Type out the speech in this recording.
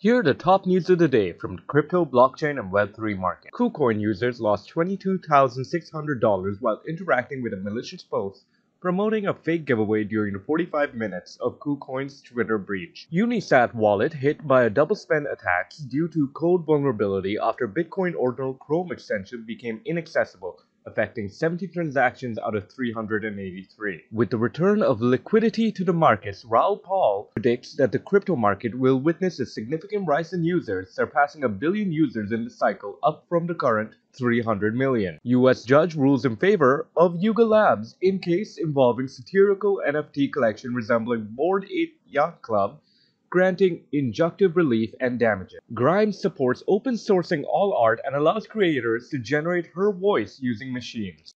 Here are the top news of the day from the crypto, blockchain, and Web3 market. KuCoin users lost $22,600 while interacting with a malicious post promoting a fake giveaway during the 45 minutes of KuCoin's Twitter breach. Unisat wallet hit by a double spend attack due to code vulnerability after Bitcoin Ordinal Chrome extension became inaccessible, affecting 70 transactions out of 383. With the return of liquidity to the markets, Raoul Pal predicts that the crypto market will witness a significant rise in users, surpassing 1 billion users in the cycle, up from the current 300 million. US judge rules in favor of Yuga Labs in case involving satirical NFT collection resembling Bored Ape Yacht Club, granting injunctive relief and damages. Grimes supports open sourcing all art and allows creators to generate her voice using machines.